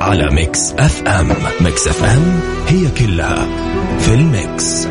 على ميكس أف أم. ميكس أف أم هي كلها في الميكس.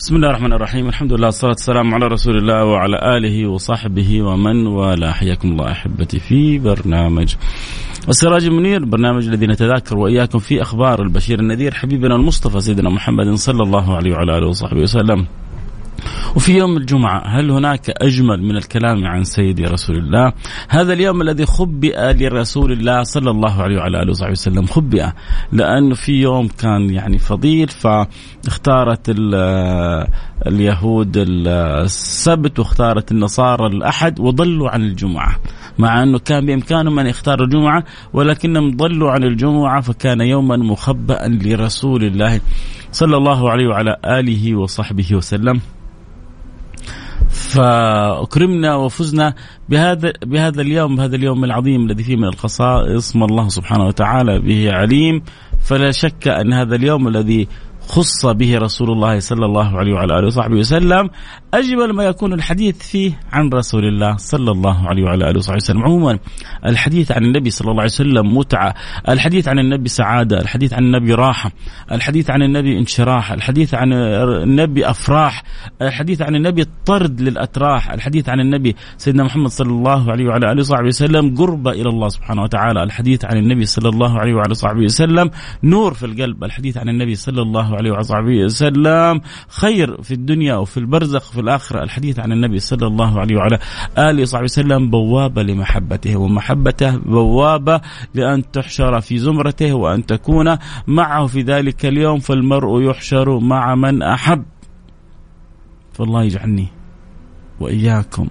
بسم الله الرحمن الرحيم، الحمد لله والصلاة والسلام على رسول الله وعلى آله وصحبه ومن والاه. حياكم الله أحبتي في برنامج السراج المنير، برنامج الذي نتذاكر وإياكم في أخبار البشير النذير حبيبنا المصطفى سيدنا محمد صلى الله عليه وعلى آله وصحبه وسلم. وفي يوم الجمعة هل هناك أجمل من الكلام عن سيدي رسول الله؟ هذا اليوم الذي خبئ لرسول الله صلى الله عليه وعلى آله وصحبه وسلم، خبئ لأنه في يوم كان يعني فضيل، فاختارت اليهود السبت واختارت النصارى الأحد وضلوا عن الجمعة، مع أنه كان بإمكانهم أن يختاروا الجمعة ولكنهم ضلوا عن الجمعة، فكان يوما مخبئا لرسول الله صلى الله عليه وعلى آله وصحبه وسلم. فأكرمنا وفزنا بهذا اليوم العظيم الذي فيه من الخصائص ما الله سبحانه وتعالى به عليم، فلا شك أن هذا اليوم الذي خص به رسول الله صلى الله عليه وعلى آله وصحبه وسلم أجمل ما يكون الحديث فيه عن رسول الله صلى الله عليه وعلى آله وصحبه وسلم. عموما الحديث عن النبي صلى الله عليه وسلم متعة، الحديث عن النبي سعادة، الحديث عن النبي راحة، الحديث عن النبي انشراح، الحديث عن النبي أفراح، الحديث عن النبي طرد للأتراح، الحديث عن النبي سيدنا محمد صلى الله عليه وعلى آله وصحبه وسلم قربة إلى الله سبحانه وتعالى، الحديث عن النبي صلى الله عليه وعلى آله وصحبه وسلم نور في القلب، الحديث عن النبي صلى الله عليه وصحبه وسلم خير في الدنيا وفي البرزخ وفي الآخرة، الحديث عن النبي صلى الله عليه وعلى آله وصحبه وسلم بوابة لمحبته، ومحبته بوابة لأن تحشر في زمرته وأن تكون معه في ذلك اليوم، فالمرء يحشر مع من أحب. فالله يجعلني وإياكم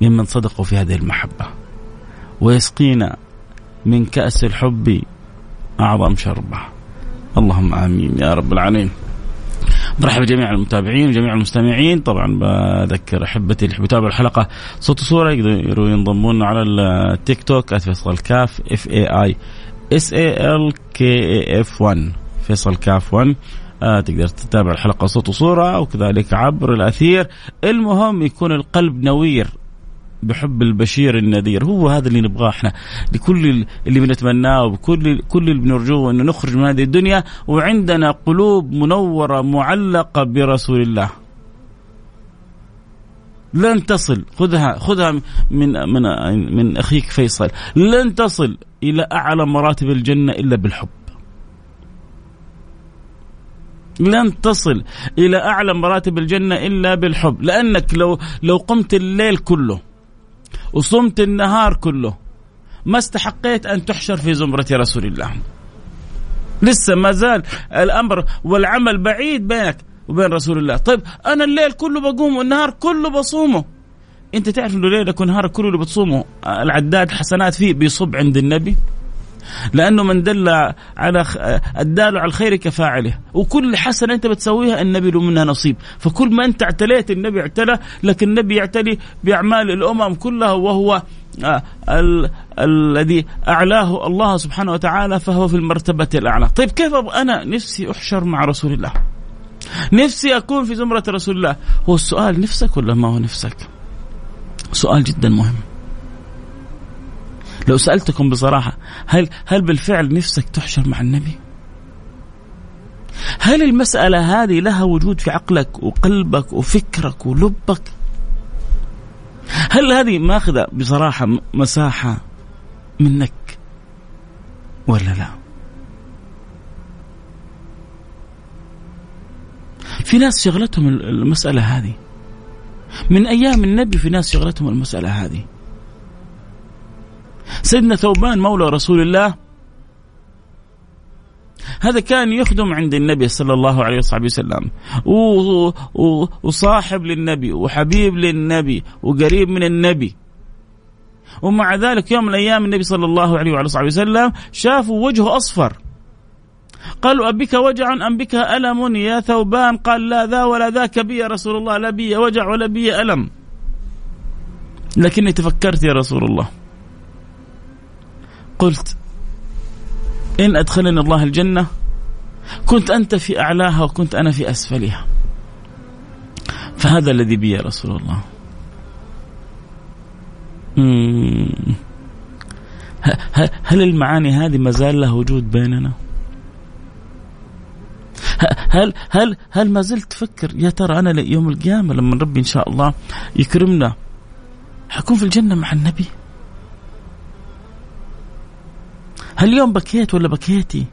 ممن صدقوا في هذه المحبة، ويسقينا من كأس الحب أعظم شربة، اللهم آمين يا رب العالمين. مرحبا جميع المتابعين وجميع المستمعين. طبعا بذكر أحبتي اللي يتابعوا الحلقة صوت وصورة يقدروا ينضمون على التيك توك @فيصل كاف FAISALKAF1 فيصل كاف 1، تقدر تتابع الحلقة صوت وصورة وكذلك عبر الأثير. المهم يكون القلب نوير بحب البشير النذير، هو هذا اللي نبغاه احنا، لكل اللي بنتمناه وكل اللي بنرجوه انه نخرج من هذه الدنيا وعندنا قلوب منورة معلقة برسول الله. لن تصل، خذها من اخيك فيصل، لن تصل إلى أعلى مراتب الجنة إلا بالحب، لن تصل إلى أعلى مراتب الجنة إلا بالحب. لأنك لو قمت الليل كله وصمت النهار كله ما استحقيت أن تحشر في زمرة رسول الله. لسه ما زال الأمر والعمل بعيد بينك وبين رسول الله. طيب أنا الليل كله بقوم والنهار كله بصومه. أنت تعرف أنه ليلك ونهار كله اللي بتصومه العداد حسنات فيه بيصب عند النبي، لأنه من دل على الدال على الخير كفاعله، وكل حسنة أنت بتسويها النبي له منها نصيب. فكل ما أنت اعتليت النبي اعتلى، لكن النبي يعتلي بأعمال الأمم كلها، وهو الذي أعلاه الله سبحانه وتعالى، فهو في المرتبة الأعلى. طيب كيف أنا نفسي أحشر مع رسول الله، نفسي أكون في زمرة رسول الله؟ هو السؤال نفسك ولا ما هو نفسك؟ سؤال جدا مهم. لو سألتكم بصراحة، هل بالفعل نفسك تحشر مع النبي؟ هل المسألة هذه لها وجود في عقلك وقلبك وفكرك ولبك؟ هل هذه ماخذة بصراحة مساحة منك ولا لا؟ في ناس شغلتهم المسألة هذه من أيام النبي، في ناس شغلتهم المسألة هذه. سيدنا ثوبان مولى رسول الله هذا كان يخدم عند النبي صلى الله عليه وسلم، وصاحب للنبي وحبيب للنبي وقريب من النبي، ومع ذلك يوم من الأيام النبي صلى الله عليه وسلم شافوا وجهه أصفر، قالوا أبك وجع أم بك ألم يا ثوبان؟ قال لا ذا ولا ذاك بي يا رسول الله، لا بي وجع ولا بي ألم، لكني تفكرت يا رسول الله، قلت إن أدخلني الله الجنة كنت أنت في أعلاها وكنت أنا في أسفلها، فهذا الذي بي يا رسول الله. هل المعاني هذه ما زال لها وجود بيننا؟ هل ما زلت تفكر يا ترى أنا يوم القيامة لما ربي إن شاء الله يكرمنا حكون في الجنة مع النبي؟ هل اليوم بكيت ولا بكيتي؟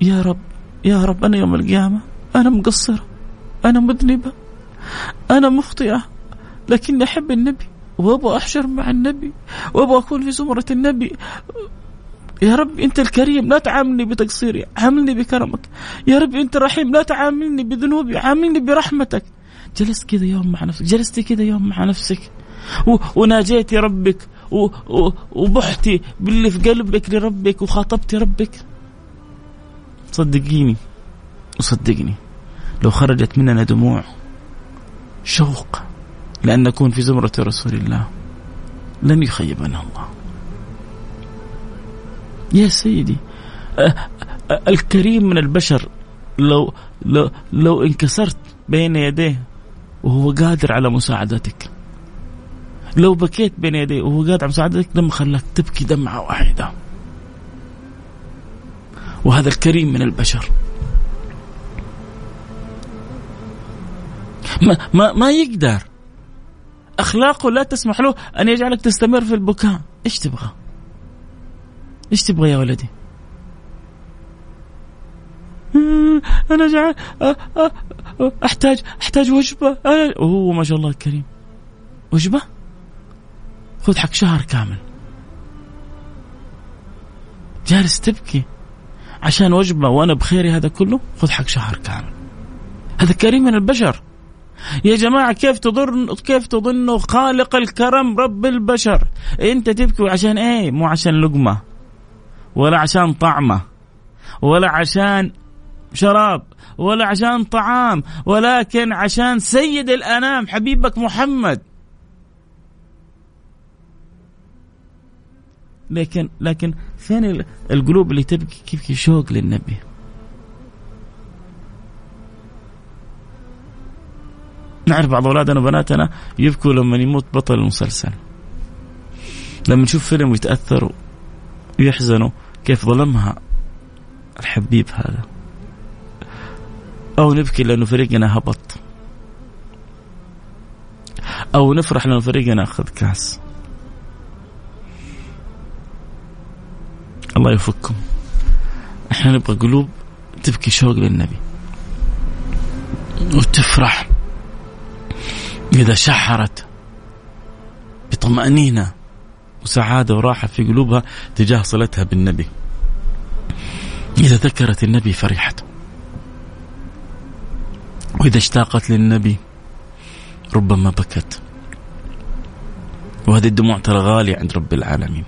يا رب يا رب أنا يوم القيامة أنا مقصرة، أنا مذنبة، أنا مخطئة، لكن أحب النبي وأبغى أحشر مع النبي وأبغى أكون في زمرة النبي. يا رب أنت الكريم لا تعاملني بتقصيري، عاملني بكرمك. يا رب أنت الرحيم لا تعاملني بذنوبي، عاملني برحمتك. جلست كذا يوم مع نفسك، جلستي كذا يوم مع نفسك وناجيتي ربك وبحتي باللي في قلبك لربك وخاطبتي ربك. صدقيني وصدقني لو خرجت مننا دموع شوق لأن نكون في زمرة رسول الله لن يخيبنا الله. يا سيدي الكريم من البشر لو انكسرت بين يديه وهو قادر على مساعدتك، لو بكيت بين يديه وهو قادر على مساعدتك لما خلاك تبكي دمعة واحدة، وهذا الكريم من البشر ما يقدر، أخلاقه لا تسمح له أن يجعلك تستمر في البكاء. إيش تبغى يا ولدي؟ أنا جعل أحتاج وجبة، وهو ما شاء الله الكريم وجبة خذ حق شهر كامل جالس تبكي عشان وجبة وأنا بخيري هذا كله، خذ حق شهر كامل. هذا كريم من البشر يا جماعة. كيف تظنوا خالق الكرم رب البشر أنت تبكي عشان إيه؟ مو عشان لقمة ولا عشان طعمة ولا عشان شراب ولا عشان طعام، ولكن عشان سيد الأنام حبيبك محمد. لكن فين القلوب اللي تبكي شوق للنبي؟ نعرف بعض أولادنا وبناتنا يبكوا لما يموت بطل المسلسل، لما نشوف فيلم ويتأثروا ويحزنوا كيف ظلمها الحبيب هذا، أو نبكي لأنه فريقنا هبط، أو نفرح لأنه فريقنا أخذ كاس، الله يفككم. احنا نبغى قلوب تبكي شوق للنبي وتفرح إذا شحرت بطمأنينة وسعادة وراحة في قلوبها تجاه صلتها بالنبي، إذا ذكرت النبي فرحت، وإذا اشتاقت للنبي ربما بكت، وهذه الدموع ترى غالية عند رب العالمين.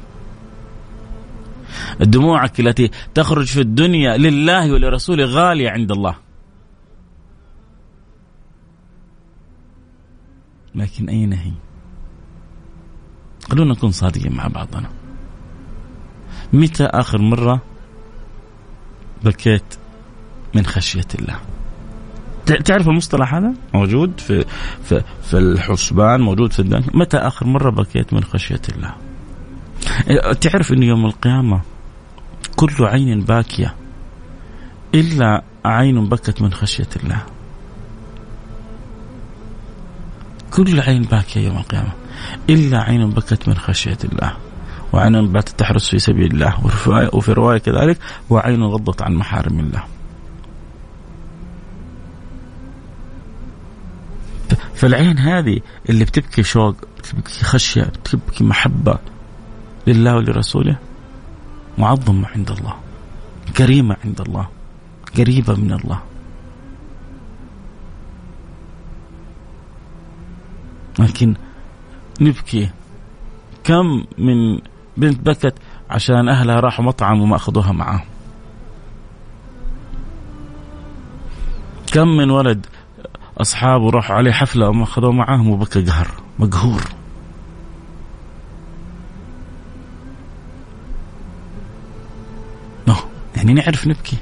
دموعك التي تخرج في الدنيا لله ولرسوله غالية عند الله، لكن أين هي؟ خلونا نكون صادقين مع بعضنا. متى آخر مرة بكيت من خشية الله؟ تعرف المصطلح هذا موجود في الحسبان، موجود في الدنيا. متى آخر مرة بكيت من خشية الله؟ تعرف إنه يوم القيامة كل عين باكية إلا عين بكت من خشية الله. كل عين باكية يوم القيامة إلا عين بكت من خشية الله، وعين باتت تحرس في سبيل الله، وفي رواية كذلك وعين غضت عن محارم الله. فالعين هذه اللي بتبكي شوق، بتبكي خشية، بتبكي محبة لله ولرسوله، معظمة عند الله، كريمة عند الله، قريبة من الله. لكن نبكي، كم من بنت بكت عشان أهلها راحوا مطعم وما أخذوها معاهم، كم من ولد أصحابه راحوا عليه حفلة وما أخذوه معاهم وبكى قهر مقهور. يعني نعرف نبكي.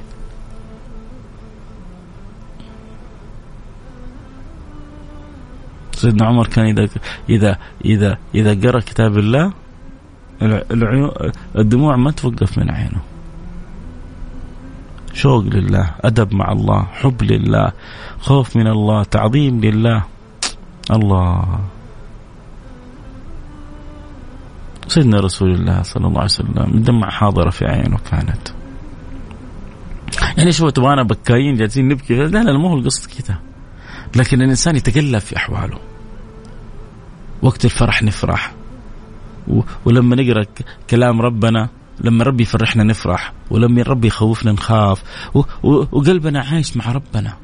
سيدنا عمر كان إذا قرأ كتاب الله الدموع ما توقف من عينه، شوق لله، أدب مع الله، حب لله، خوف من الله، تعظيم لله. الله سيدنا رسول الله صلى الله عليه وسلم الدمع حاضرة في عينه كانت. يعني شو تبغانا بكاين جالسين نبكي؟ لا مو هو القصة كده، لكن الإنسان يتقلب في أحواله. وقت الفرح نفرح، ولما نقرأ كلام ربنا، لما ربي يفرحنا نفرح، ولما ربي يخوفنا نخاف، وقلبنا عايش مع ربنا.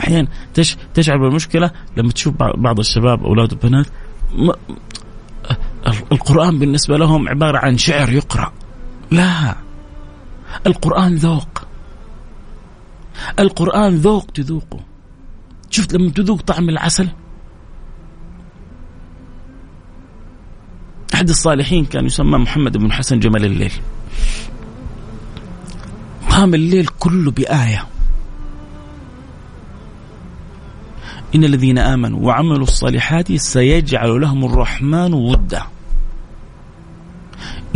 أحيانا تشعر بالمشكلة لما تشوف بعض الشباب أولاد وبنات القرآن بالنسبة لهم عبارة عن شعر يقرأ. لا، القرآن ذوق، القرآن ذوق تذوقه. شفت لما تذوق طعم العسل؟ أحد الصالحين كان يسمى محمد بن حسن جمل الليل، قام الليل كله بآية: إن الذين آمنوا وعملوا الصالحات سيجعل لهم الرحمن ودا.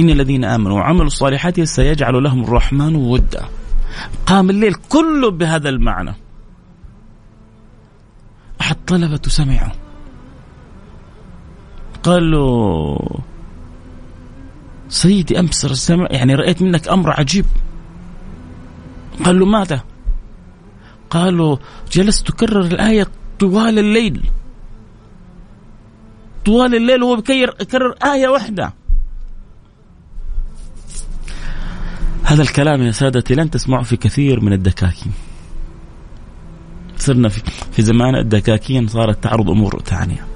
إن الذين آمنوا وعملوا الصالحات سيجعل لهم الرحمن ودا. قام الليل كله بهذا المعنى. أحد طلبة سمعه قال له: سيدي أمس السمع يعني رأيت منك أمر عجيب. قال له: ماذا؟ قال له: جلست أكرر الآية طوال الليل هو بكرر آية واحدة. هذا الكلام يا سادتي لن تسمعه في كثير من الدكاكين. صرنا في زمان الدكاكين صارت تعرض أمور ثانية،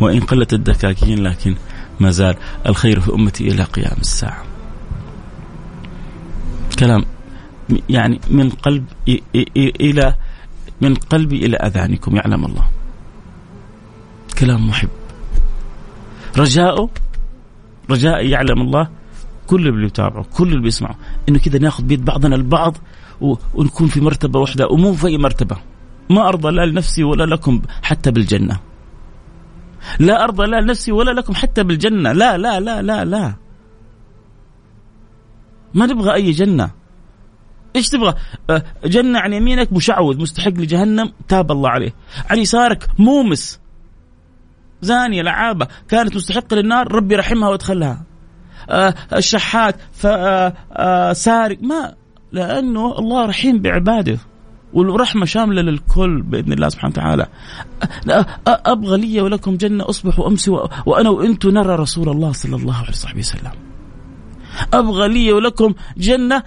وإن قلت الدكاكين لكن ما زال الخير في أمتي إلى قيام الساعة. كلام يعني من قلبي إلى أذانكم يعلم الله. كلام محب رجاء يعلم الله كل اللي بيتابعه، كل اللي بيسمعه، إنه كده ناخد بيد بعضنا البعض ونكون في مرتبة واحدة، ومو في أي مرتبة. ما أرضى لا لنفسي ولا لكم حتى بالجنة. لا أرضى لا لنفسي ولا لكم حتى بالجنة. لا لا لا لا لا، ما نبغى أي جنة. إيش تبغى؟ جنة عن يمينك مشعوذ مستحق لجهنم تاب الله عليه، عن يسارك مومس زانية لعابة كانت مستحقة للنار ربي رحمها وادخلها. الشحات سارق ما، لأنه الله رحيم بعباده والرحمة شاملة للكل بإذن الله سبحانه وتعالى. أبغى لي ولكم جنة أصبح وأمس وأنا وإنتو نرى رسول الله صلى الله عليه وسلم. أبغى لي ولكم جنة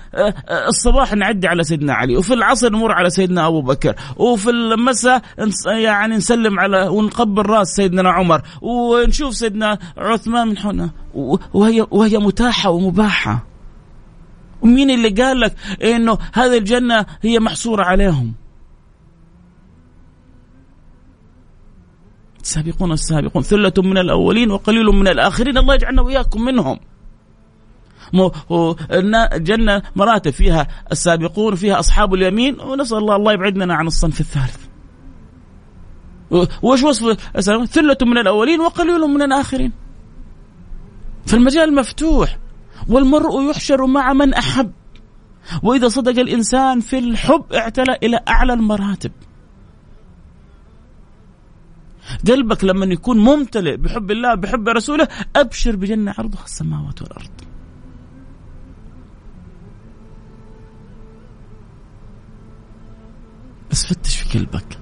الصباح نعدي على سيدنا علي، وفي العصر نمر على سيدنا أبو بكر، وفي المساء يعني نسلم على ونقبل رأس سيدنا عمر ونشوف سيدنا عثمان من حنا، وهي متاحة ومباحة. ومين اللي قال لك إنه هذه الجنة هي محصورة عليهم؟ السابقون السابقون ثلة من الأولين وقليل من الآخرين، الله يجعلنا وإياكم منهم. الجنة مراتب، فيها السابقون، فيها أصحاب اليمين، ونسأل الله يبعدنا عن الصنف الثالث. وش وصف ثلة من الأولين وقليل من الآخرين؟ فالمجال مفتوح، والمرء يحشر مع من أحب، وإذا صدق الإنسان في الحب اعتلى إلى أعلى المراتب. قلبك لما يكون ممتلئ بحب الله بحب رسوله أبشر بجنة عرضها السماوات والأرض. بس فتش في قلبك،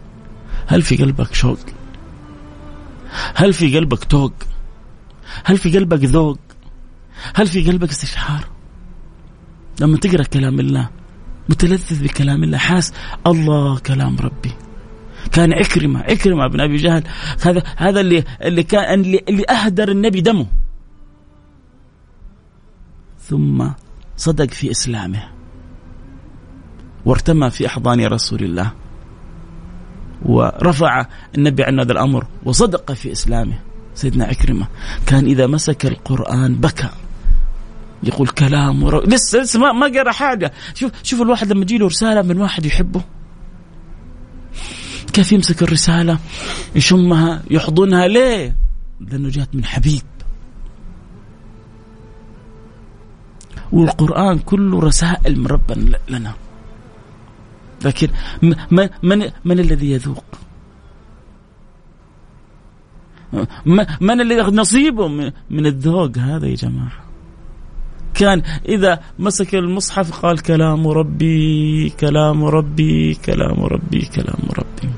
هل في قلبك شوق؟ هل في قلبك توق؟ هل في قلبك ذوق؟ هل في قلبك استشعار؟ لما تقرأ كلام الله متلذذ بكلام الله، حاس الله كلام ربي. كان عكرمة بن أبي جهل، هذا اللي أهدر النبي دمه، ثم صدق في إسلامه وارتمى في أحضان رسول الله، ورفع النبي عن هذا الأمر وصدق في إسلامه. سيدنا عكرمة كان إذا مسك القرآن بكى، يقول كلام لسه ما قرأ حاجة. شوف الواحد لما يجيله رسالة من واحد يحبه كيف يمسك الرسالة يشمها يحضنها، ليه؟ لأنه جات من حبيب. والقرآن كله رسائل من ربنا لنا، لكن من الذي يذوق؟ من اللي ياخذ نصيبه من الذوق هذا يا جماعة؟ كان إذا مسك المصحف قال كلام ربي كلام ربي كلام ربي كلام ربي،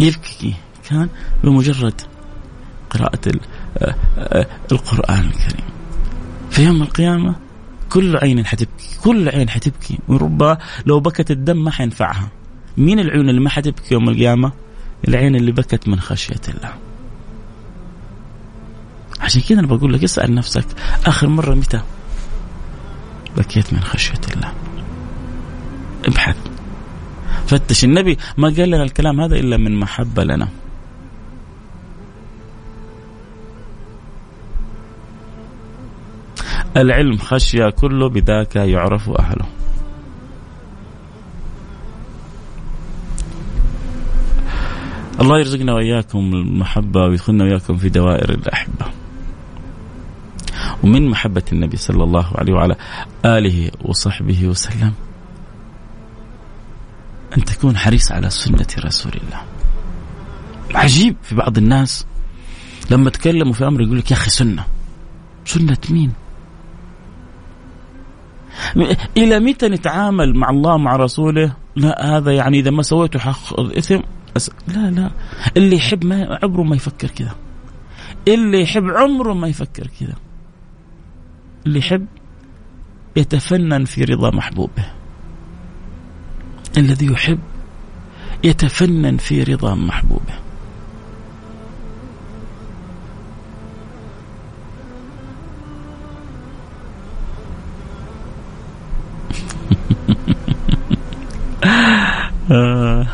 يبكي كان بمجرد قراءة القرآن الكريم. في يوم القيامة كل عين حتبكي، وربما لو بكت الدم ما حينفعها. مين العيون اللي ما حتبكي يوم القيامة؟ العين اللي بكت من خشية الله. عشان كده أنا بقول لك اسأل نفسك آخر مرة متى بكيت من خشية الله. ابحث، فتش. النبي ما قال لنا الكلام هذا إلا من محبة لنا. العلم خشية، كله بذاك يعرف أهله. الله يرزقنا وإياكم المحبة ويدخلنا وإياكم في دوائر الأحبة. ومن محبة النبي صلى الله عليه وعلى آله وصحبه وسلم أن تكون حريص على سنة رسول الله. عجيب، في بعض الناس لما تكلموا في أمر يقول لك يا أخي سنة مين؟ إلى متى نتعامل مع الله مع رسوله؟ لا، هذا يعني إذا ما سويته حاخذ إثم. لا، اللي يحب ما عمره ما يفكر كذا، اللي يحب يتفنن في رضا محبوبه، الذي يحب يتفنن في رضا محبوبه.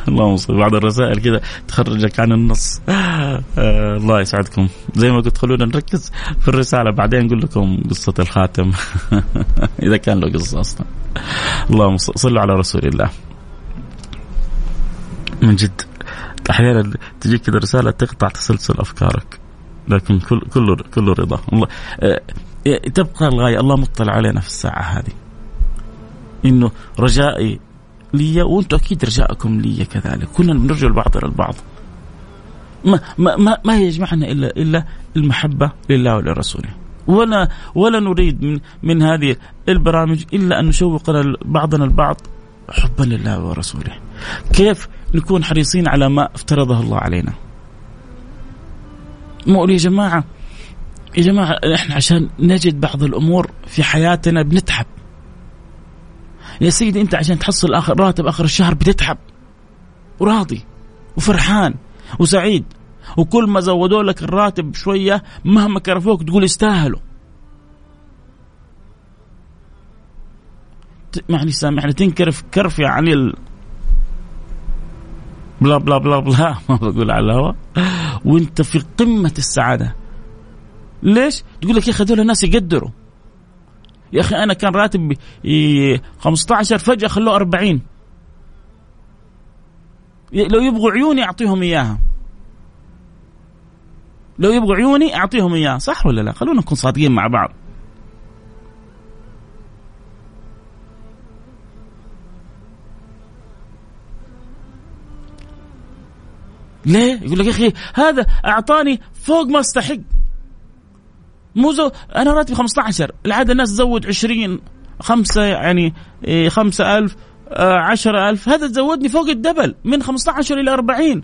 الله مصيب، بعض الرسائل كذا تخرجك عن النص. الله يسعدكم. زي ما قلت خلونا نركز في الرسالة، بعدين نقول لكم قصة الخاتم إذا كان له قصة أصلا. الله مصيب، صلوا على رسول الله. من جد أحيانا تجيك كذا رسالة تقطع تسلسل أفكارك، لكن كله رضا الله. تبقى الغاية، الله مطلع علينا في الساعة هذه، إنه رجائي لي وانتم اكيد رجاءكم لي كذلك. كلنا بنرجو البعض للبعض، ما يجمعنا إلا المحبة لله ولرسوله. ولا نريد من هذه البرامج إلا أن نشوق بعضنا البعض حبا لله ورسوله. كيف نكون حريصين على ما افترضه الله علينا؟ مقول يا جماعة احنا عشان نجد بعض الأمور في حياتنا بنتعب يا سيدي. انت عشان تحصل راتب آخر الشهر بتتعب، وراضي وفرحان وسعيد، وكل ما زودوا لك الراتب شوية مهما كرفوك تقول استاهلوا. يعني سامحنا تنكرف كرف يعني بلا بلا بلا بلا، ما بقول على الهوا، وانت في قمة السعادة. ليش؟ تقول لك يا أخي هذول الناس يقدروا، يا أخي أنا كان راتب 15 فجأة خلوه 40، لو يبغوا عيوني أعطيهم إياها، لو يبغوا عيوني أعطيهم إياها. صح ولا لا؟ خلونا نكون صادقين مع بعض. ليه؟ يقول لك يا أخي هذا أعطاني فوق ما استحق، أنا راتب 15، العادة الناس تزود 20، 5 يعني 5000، 10000، هذا تزودني فوق الدبل من 15 إلى 40،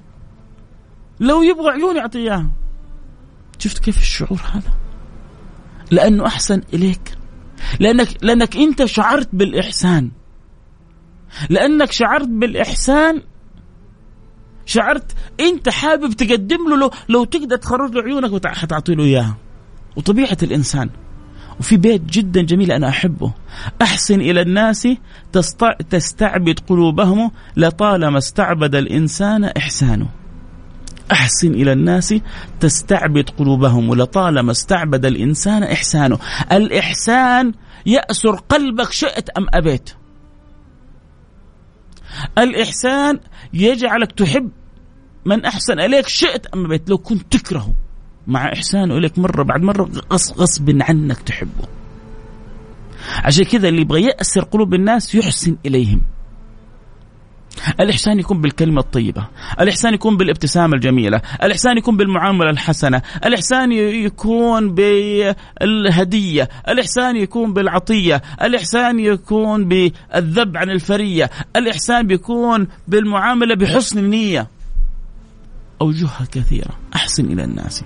لو يبغى عيوني أعطيها. شفت كيف الشعور هذا؟ لأنه أحسن إليك، لأنك أنت شعرت بالإحسان، لأنك شعرت بالإحسان، شعرت أنت حابب تقدم له، لو تقدر تخرج له عيونك وتعطي له إياها. وطبيعة الإنسان. وفي بيت جدا جميل أنا أحبه: أحسن إلى الناس تستعبد قلوبهم لطالما استعبد الإنسان إحسانه. أحسن إلى الناس تستعبد قلوبهم لطالما استعبد الإنسان إحسانه. الإحسان يأسر قلبك شئت أم أبيت. الإحسان يجعلك تحب من أحسن إليك شئت أم أبيت، لو كنت تكرهه مع إحسانه إليك مرة بعد مرة غصب عنك تحبه. عشان كذا اللي يبغى يأسر قلوب الناس يحسن إليهم. الإحسان يكون بالكلمة الطيبة، الإحسان يكون بالابتسامة الجميلة، الإحسان يكون بالمعاملة الحسنة، الإحسان يكون بالهدية، الإحسان يكون بالعطية، الإحسان يكون بالذب عن الفرية، الإحسان يكون بالمعاملة بحسن النية. أوجهها كثيرة. أحسن إلى الناس.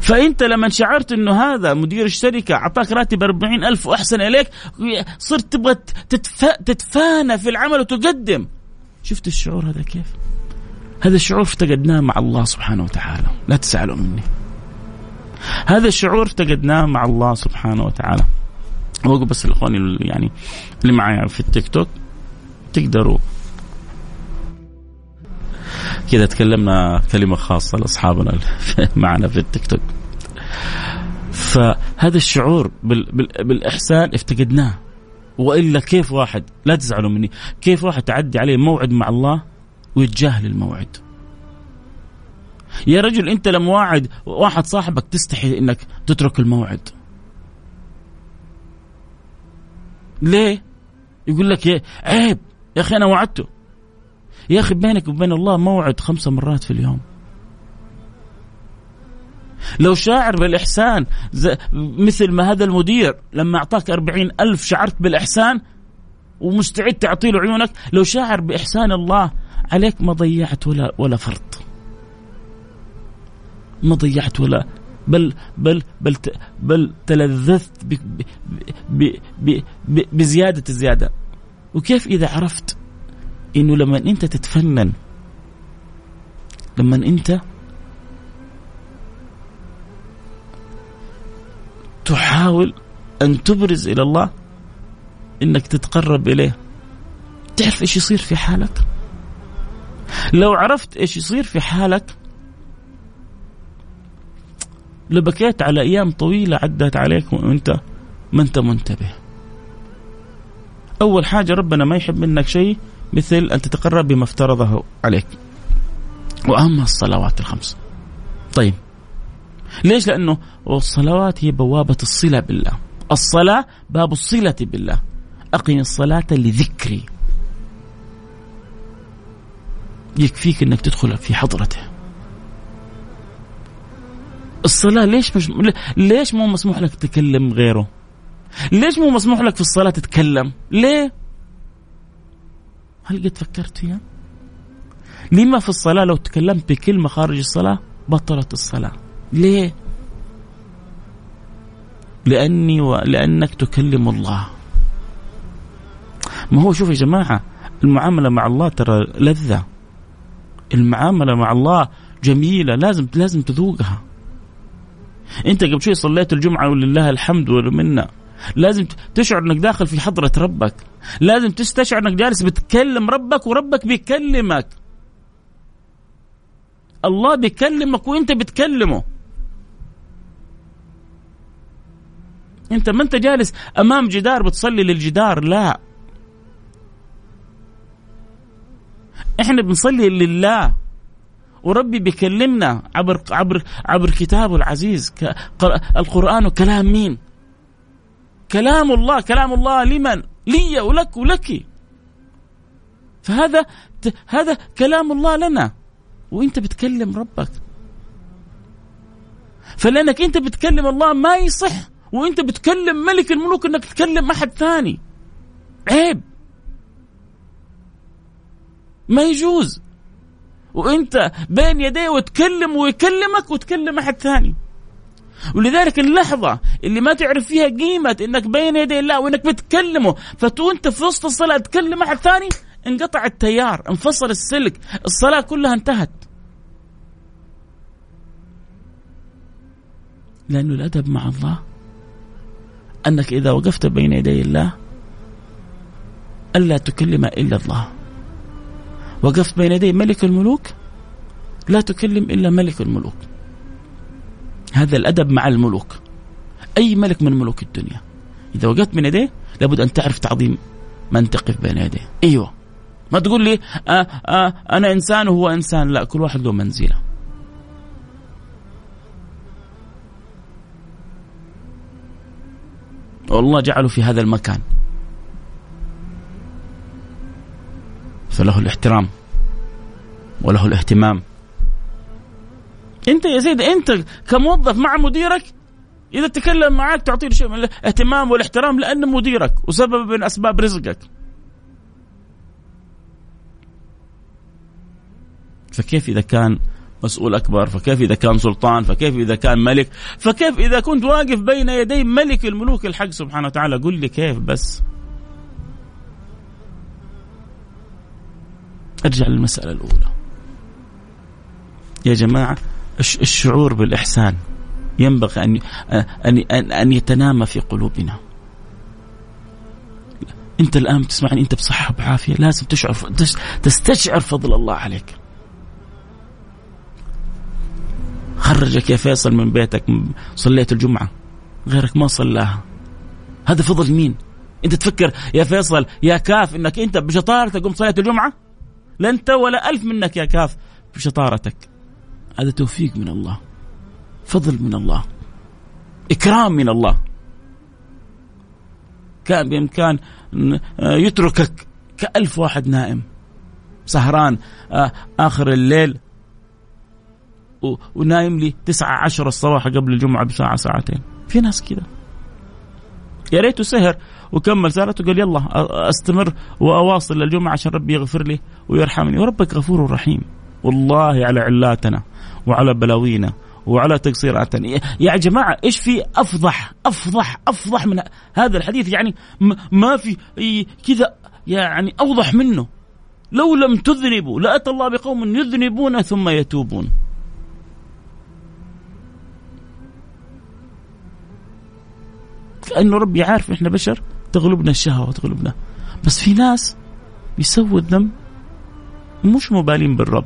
فأنت لما شعرت أنه هذا مدير الشركة أعطاك راتب 40,000 وأحسن إليك، صرت تبغى تتفانى في العمل وتقدم. شفت الشعور هذا كيف؟ هذا الشعور افتقدناه مع الله سبحانه وتعالى، لا تسألوا مني. هذا الشعور افتقدناه مع الله سبحانه وتعالى. وقف بس الأخواني يعني اللي معايا في التيك توك تقدروا كذا. تكلمنا كلمة خاصة لأصحابنا معنا في التيك توك. فهذا الشعور بالإحسان افتقدناه. وإلا كيف واحد، لا تزعلوا مني، كيف واحد تعدي عليه موعد مع الله ويتجاهل الموعد؟ يا رجل أنت لما واعد واحد صاحبك تستحي إنك تترك الموعد. ليه؟ يقول لك يا عيب يا أخي أنا وعدته. يا أخي بينك وبين الله موعد 5 مرات في اليوم. لو شاعر بالإحسان مثل ما هذا المدير لما أعطاك 40,000 شعرت بالإحسان ومستعد تعطيله عيونك، لو شاعر بإحسان الله عليك ما ضيعت ولا فرط، ما ضيعت ولا بل بل بل بل تلذذت بزيادة الزيادة. وكيف إذا عرفت إنه لما أنت تتفنن، لما أنت تحاول أن تبرز إلى الله إنك تتقرب إليه، تعرف إيش يصير في حالك. لو عرفت إيش يصير في حالك لبكيت على أيام طويلة عدت عليك وأنت ما أنت منتبه. أول حاجة ربنا ما يحب منك شيء مثل أن تتقرب بما افترضه عليك، وأهم الصلوات 5. طيب ليش؟ لأنه الصلوات هي بوابة الصلة بالله. الصلاة باب الصلة بالله. أقم الصلاة لذكري. يكفيك أنك تدخل في حضرته، الصلاة ليش مش ليش مو مسموح لك تتكلم غيره؟ ليش مو مسموح لك في الصلاة تتكلم؟ ليه؟ هل قد فكرت فيها؟ لما في الصلاة لو تكلمت بكلمة خارج الصلاة بطلت الصلاة. ليه؟ لأنك تكلم الله. ما هو شوف يا جماعة، المعاملة مع الله ترى لذة، المعاملة مع الله جميلة، لازم تذوقها. أنت قبل شوي صليت الجمعة ولله الحمد والمنة، لازم تشعر أنك داخل في حضرة ربك، لازم تستشعر أنك جالس بتكلم ربك وربك بيكلمك، الله بيكلمك وأنت بتكلمه. أنت ما أنت جالس أمام جدار بتصلي للجدار، لا، إحنا بنصلي لله وربي بيكلمنا عبر كتابه العزيز. القرآن كلام مين؟ كلام الله. كلام الله لمن؟ لي ولك ولك. فهذا كلام الله لنا وانت بتكلم ربك. فلانك انت بتكلم الله ما يصح وانت بتكلم ملك الملوك انك تكلم احد ثاني، عيب، ما يجوز. وانت بين يديه وتكلم ويكلمك وتكلم احد ثاني. ولذلك اللحظة اللي ما تعرف فيها قيمة انك بين يدي الله وانك بتكلمه، فانت في وسط الصلاة تكلم احد ثاني، انقطع التيار، انفصل السلك، الصلاة كلها انتهت. لأنه الأدب مع الله أنك إذا وقفت بين يدي الله ألا تكلم إلا الله. وقفت بين يدي ملك الملوك لا تكلم إلا ملك الملوك. هذا الأدب مع الملوك، أي ملك من ملوك الدنيا إذا وقفت بين يديه لابد أن تعرف تعظيم من تقف بين يديه. أيوة، ما تقول لي أنا إنسان وهو إنسان، لا، كل واحد له منزله. والله جعله في هذا المكان فله الاحترام وله الاهتمام. انت يا سيد انت كموظف مع مديرك اذا تكلم معك تعطيه شيء من الاهتمام والاحترام لانه مديرك وسبب من اسباب رزقك. فكيف اذا كان مسؤول اكبر؟ فكيف اذا كان سلطان؟ فكيف اذا كان ملك؟ فكيف اذا كنت واقف بين يدي ملك الملوك الحق سبحانه وتعالى؟ قل لي كيف بس. ارجع للمسألة الاولى يا جماعة، الشعور بالإحسان ينبغي أن يتنامى في قلوبنا. أنت الآن تسمعني، أنت بصحة وعافية، لازم تستشعر فضل الله عليك. خرجك يا فيصل من بيتك، صليت الجمعة، غيرك ما صلاها، هذا فضل مين؟ أنت تفكر يا فيصل يا كاف أنك أنت بشطارتك قمت صليت الجمعة؟ لا أنت ولا ألف منك يا كاف بشطارتك. هذا توفيق من الله، فضل من الله، إكرام من الله. كان بإمكان يتركك كألف واحد نائم سهران آخر الليل ونائم لي 9 10 الصباح قبل الجمعة بساعة ساعتين. في ناس كده يا ريته سهر وكمل سهرته قال يلا أستمر وأواصل للجمعة عشان ربي يغفر لي ويرحمني. وربك غفور رحيم. والله على علاتنا وعلى بلاوينا وعلى تقصيراتنا يا جماعة، إيش في أفضح أفضح أفضح من هذا الحديث؟ يعني ما في كذا يعني أوضح منه. لو لم تذنبوا لأتى الله بقوم يذنبون ثم يتوبون. كأنه ربي عارف إحنا بشر تغلبنا الشهوة وتغلبنا، بس في ناس بيسووا الذنب مش مبالين بالرب.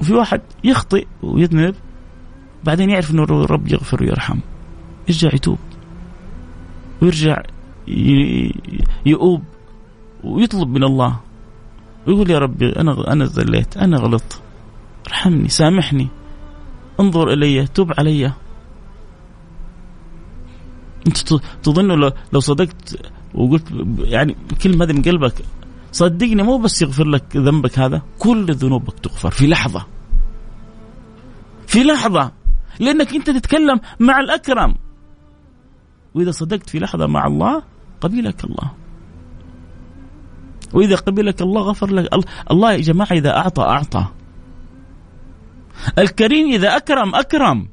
وفي واحد يخطئ ويذنب بعدين يعرف أنه الرب يغفر ويرحم، يرجع يتوب ويرجع يؤوب ويطلب من الله ويقول يا ربي أنا ذليت، أنا غلط، ارحمني، سامحني، انظر إلي، توب علي. أنت تظن لو صدقت وقلت يعني كلمة هذه من قلبك، صدقني مو بس يغفر لك ذنبك هذا، كل ذنوبك تغفر في لحظة. لأنك أنت تتكلم مع الأكرم. وإذا صدقت في لحظة مع الله قبلك الله، وإذا قبلك الله غفر لك الله. يا جماعة إذا أعطى أعطى، الكريم إذا أكرم أكرم.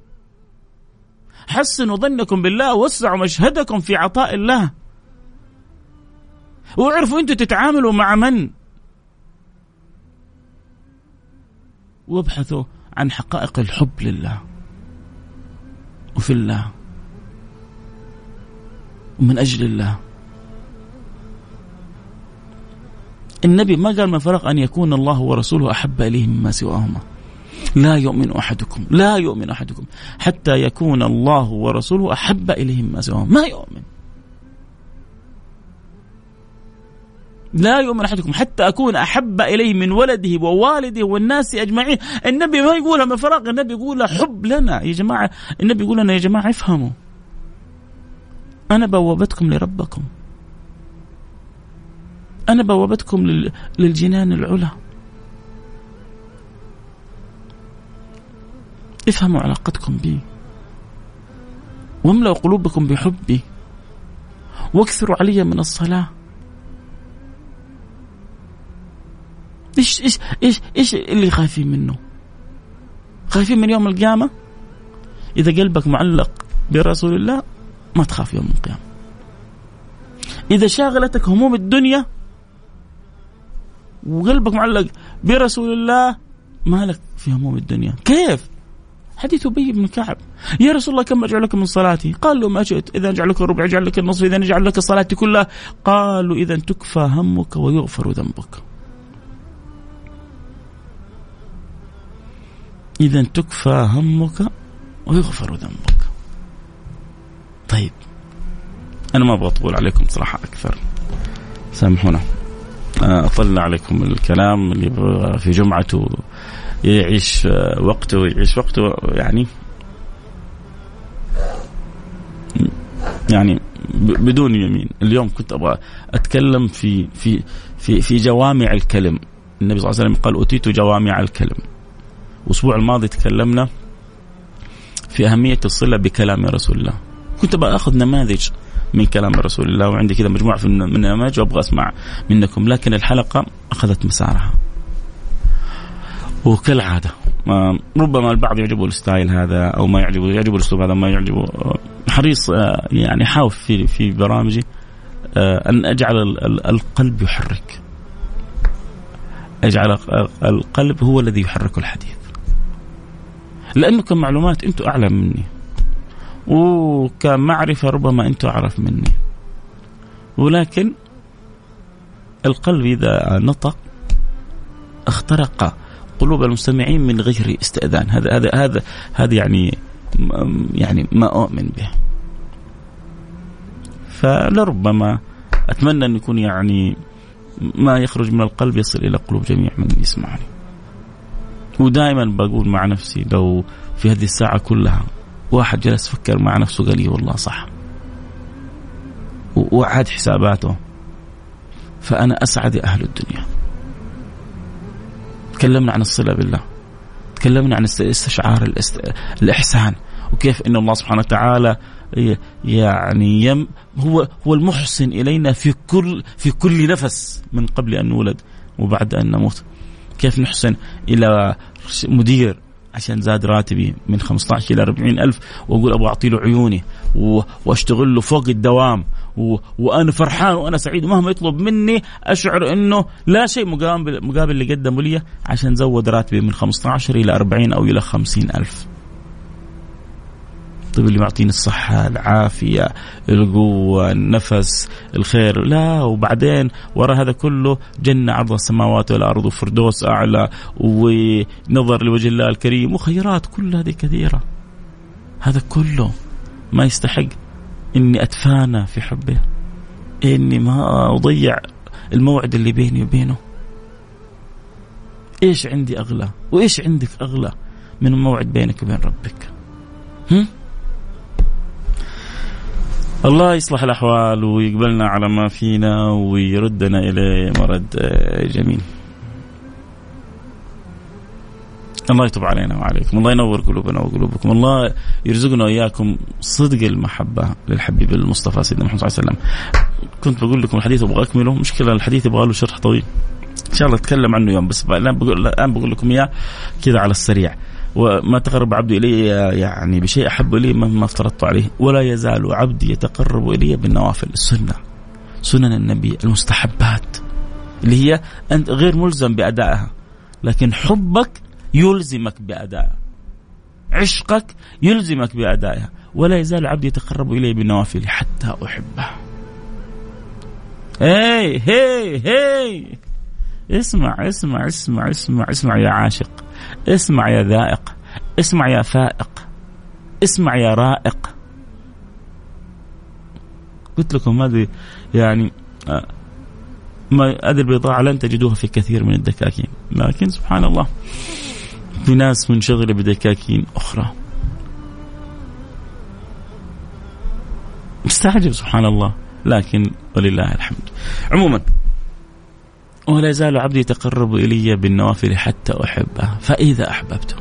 حسنوا ظنكم بالله، وسعوا مشهدكم في عطاء الله، واعرفوا أنتوا تتعاملوا مع من، وابحثوا عن حقائق الحب لله وفي الله ومن أجل الله. النبي ما قال من فرق أن يكون الله ورسوله أحب إليه مما سواهما، لا يؤمن أحدكم، لا يؤمن أحدكم حتى يكون الله ورسوله أحب إليه مما سواهما. ما يؤمن، لا يؤمن أحدكم حتى أكون أحب إليه من ولده ووالده والناس أجمعين. النبي ما يقولها من فراغ، النبي يقولها حب لنا يا جماعة. النبي يقول لنا يا جماعة افهموا، أنا بوابتكم لربكم، أنا بوابتكم للجنان العلا. افهموا علاقتكم بي، واملأوا قلوبكم بحبي، واكثروا علي من الصلاة. إيش اللي خايفين منه؟ خايفين من يوم القيامة؟ إذا قلبك معلق برسول الله ما تخاف يوم القيامة. إذا شاغلتك هموم الدنيا وقلبك معلق برسول الله ما لك في هموم الدنيا. كيف؟ حديث أبي بن كعب، يا رسول الله كم أجعل لك من صلاتي؟ قال له ما شئت، إذا أجعل لك الربع، أجعل لك النصف، إذا أجعل لك صلاتي كلها. قالوا إذا تكفى همك ويغفر ذنبك. إذا تكفى همك ويغفر ذنبك. طيب أنا ما أبغى أطول عليكم صراحة أكثر، سامحونا أطلنا عليكم الكلام. اللي يبغى في جمعته يعيش وقته يعيش وقته، يعني بدون يمين. اليوم كنت أبغى أتكلم في في في في جوامع الكلم. النبي صلى الله عليه وسلم قال أوتيت جوامع الكلم. الأسبوع الماضي تكلمنا في أهمية الصلة بكلام رسول الله. كنت بأخذ نماذج من كلام رسول الله، وعندي كذا مجموعة من النماذج وأبغى أسمع منكم، لكن الحلقة أخذت مسارها. وكالعادة ربما البعض يعجبه الستايل هذا أو ما يعجبه، يعجبه الأسلوب هذا ما يعجبه. حريص حاول في برامجي أن أجعل القلب يحرك، أجعل القلب هو الذي يحرك الحديث، لأنه كمعلومات أنتوا أعلى مني، وكمعرفة ربما أنتوا أعرف مني، ولكن القلب إذا نطق اخترق قلوب المستمعين من غير استئذان. هذا يعني ما أؤمن به. فلربما أتمنى أن يكون ما يخرج من القلب يصل إلى قلوب جميع من يسمعني. ودائما بقول مع نفسي لو في هذه الساعة كلها واحد جلس فكر مع نفسه قال لي والله صح وعاد حساباته، فأنا أسعد أهل الدنيا. تكلمنا عن الصلة بالله، تكلمنا عن استشعار الإحسان، وكيف إن الله سبحانه وتعالى هو المحسن إلينا في كل نفس من قبل أن نولد وبعد أن نموت. كيف نحسن إلى مدير عشان زاد راتبي من 15 إلى 40 ألف، وأقول أبغى أعطي له عيوني وأشتغل له فوق الدوام وأنا فرحان وأنا سعيد، مهما يطلب مني أشعر أنه لا شيء مقابل اللي قدمه لي، عشان زود راتبي من 15 إلى 40 أو إلى 50 ألف. طيب اللي معطيني الصحة، العافية، القوة، النفس، الخير، لا وبعدين وراء هذا كله جنة عرض السماوات والأرض وفردوس أعلى ونظر لوجه الله الكريم وخيرات كل هذه كثيرة. هذا كله ما يستحق إني أتفانى في حبه، إني ما أضيع الموعد اللي بيني وبينه. إيش عندي أغلى وإيش عندك أغلى من الموعد بينك وبين ربك؟ الله يصلح الأحوال ويقبلنا على ما فينا ويردنا إلى مرد جميل. الله يتوب علينا وعليكم، الله ينور قلوبنا وقلوبكم، الله يرزقنا وإياكم صدق المحبة للحبيب المصطفى سيدنا محمد صلى الله عليه وسلم. كنت بقول لكم الحديث أبغى أكمله، مشكلة الحديث يبغى له شرح طويل، إن شاء الله أتكلم عنه يوم، بس الآن بقول لكم إياه كذا على السريع. وما تقرب عبدي إلي يعني بشيء أحب إلي مما افترضت عليه، ولا يزال عبدي يتقرب إلي بالنوافل، السنة سنن النبي المستحبات اللي هي أنت غير ملزم بأدائها، لكن حبك يلزمك بأدائها، عشقك يلزمك بأدائها. ولا يزال عبدي يتقرب إلي بالنوافل حتى أحبه. هاي هاي هاي، اسمع اسمع اسمع اسمع اسمع يا عاشق، اسمع يا ذائق، اسمع يا فائق، اسمع يا رائق. قلت لكم هذه يعني هذه البضاعة لن تجدوها في كثير من الدكاكين، لكن سبحان الله في ناس منشغلة بدكاكين أخرى، مستعجب سبحان الله، لكن ولله الحمد. عموما ولا يزال عبدي يتقرب إلي بالنوافل حتى أحبه، فإذا أحببته.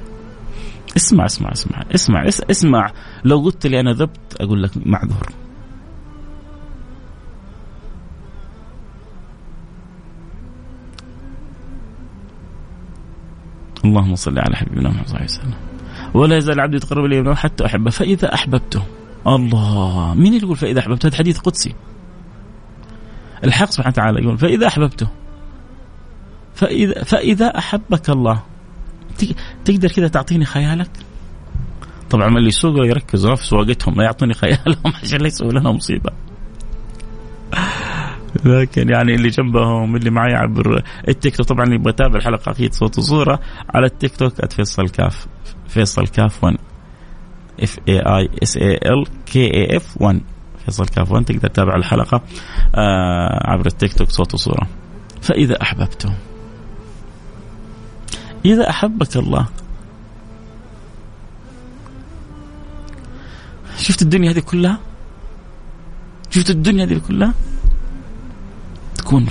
اسمع اسمع اسمع اسمع اسمع، لو قلت لي أنا ذبت أقول لك معذور، اللهم صل على حبيبنا محمد صلى الله عليه وسلم. ولا يزال عبدي يتقرب إلي بالنوافل حتى أحبه فإذا أحببته. الله، مين يقول فإذا أحببته؟ هذا حديث قدسي، الحق سبحانه وتعالى يقول فإذا أحببته، فإذا أحبك الله. تقدر كذا تعطيني خيالك؟ طبعا من اللي يسوقوا يركزوا في سواقتهم لا يعطوني خيالهم عشان لا يسوي لنا مصيبة، لكن يعني اللي جنبهم اللي معي عبر التيك توك، طبعا اللي بتابع الحلقة أكيد صوت وصورة على التيك توك @فيصل كاف، فيصل كاف 1 FAISALKAF 1، فيصل كاف 1، تقدر تتابع الحلقة عبر التيك توك صوت وصورة. فإذا أحببته، إذا أحبك الله. شفت الدنيا هذه كلها؟ شفت الدنيا هذه كلها؟ تكون